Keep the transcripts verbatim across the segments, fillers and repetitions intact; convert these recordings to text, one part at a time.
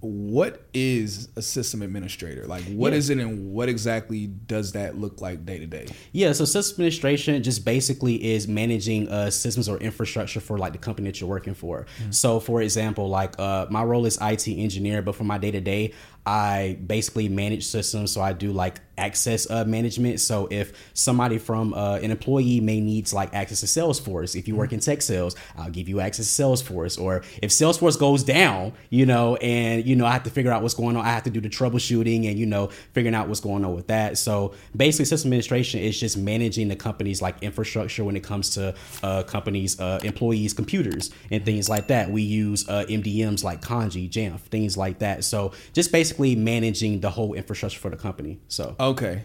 What is a system administrator? Like, what yeah. is it, and what exactly does that look like day to day? Yeah, so system administration just basically is managing uh, systems or infrastructure for like the company that you're working for. Mm-hmm. So, for example, like uh, my role is I T engineer, but for my day to day, I basically manage systems. So I do like access uh, management. So if somebody from uh, an employee may need like access to Salesforce, if you work in tech sales, I'll give you access to Salesforce. Or if Salesforce goes down, you know, and you know, I have to figure out what's going on. I have to do the troubleshooting and, you know, figuring out what's going on with that. So basically system administration is just managing the company's like infrastructure when it comes to uh, companies, uh, employees, computers and things like that. We use uh, M D Ms like Kandji, Jamf, things like that. So just basically managing the whole infrastructure for the company. So okay,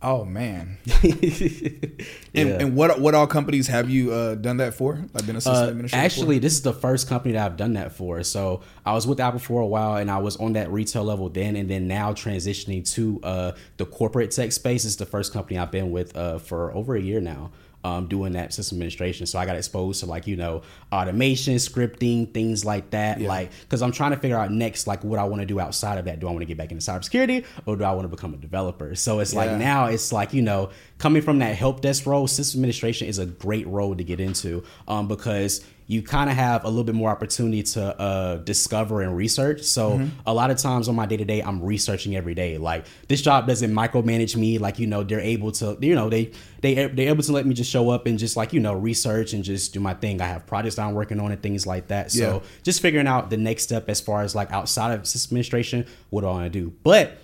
oh man. and, yeah. and what what all companies have you uh, done that for? Like been a system uh, administrator? Actually, for? This is the first company that I've done that for. So I was with Apple for a while, and I was on that retail level then, and then now transitioning to uh, the corporate tech space. It's the first company I've been with uh, for over a year now. Um, doing that system administration. So I got exposed to like, you know, automation, scripting, things like that. Yeah. Like, because I'm trying to figure out next, like what I want to do outside of that. Do I want to get back into cybersecurity or do I want to become a developer? So it's yeah. like now it's like, you know, coming from that help desk role, system administration is a great role to get into um, because you kind of have a little bit more opportunity to uh, discover and research. So mm-hmm. a lot of times on my day to day, I'm researching every day. Like this job doesn't micromanage me. Like, you know, they're able to, you know, they, they, they're able to let me just show up and just like, you know, research and just do my thing. I have projects that I'm working on and things like that. So yeah. just figuring out the next step as far as like outside of system administration, what do I want to do? But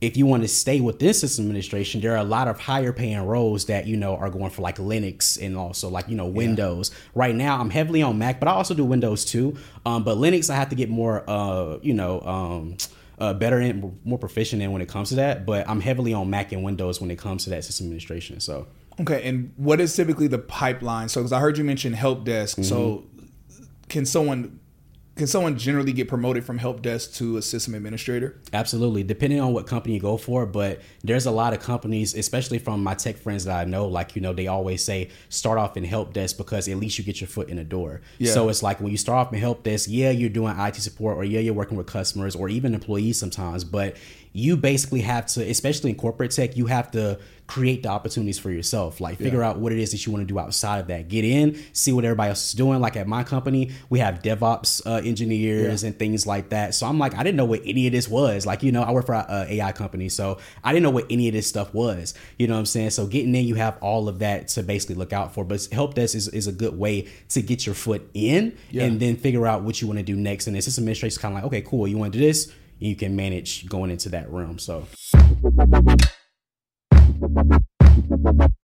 if you want to stay within system administration, there are a lot of higher paying roles that, you know, are going for like Linux and also like, you know, Windows. Yeah. Right now, I'm heavily on Mac, but I also do Windows too. Um, but Linux, I have to get more, uh, you know, um, uh, better and more proficient in when it comes to that. But I'm heavily on Mac and Windows when it comes to that system administration. So, okay. And what is typically the pipeline? So, because I heard you mention help desk. Mm-hmm. So can someone... Can someone generally get promoted from help desk to a system administrator? Absolutely, depending on what company you go for. But there's a lot of companies, especially from my tech friends that I know, like, you know, they always say start off in help desk because at least you get your foot in the door. Yeah. So it's like when you start off in help desk, yeah, you're doing I T support or yeah, you're working with customers or even employees sometimes. But you basically have to, especially in corporate tech, you have to create the opportunities for yourself, like figure yeah. out what it is that you want to do outside of that. Get in, see what everybody else is doing. Like at my company, we have DevOps uh, engineers yeah. and things like that. So I'm like, I didn't know what any of this was. Like, you know, I work for an uh, A I company, so I didn't know what any of this stuff was. You know what I'm saying? So getting in, you have all of that to basically look out for. But help desk is, is a good way to get your foot in yeah. and then figure out what you want to do next. And the system administrator is kind of like, okay, cool, you want to do this? You can manage going into that realm. So.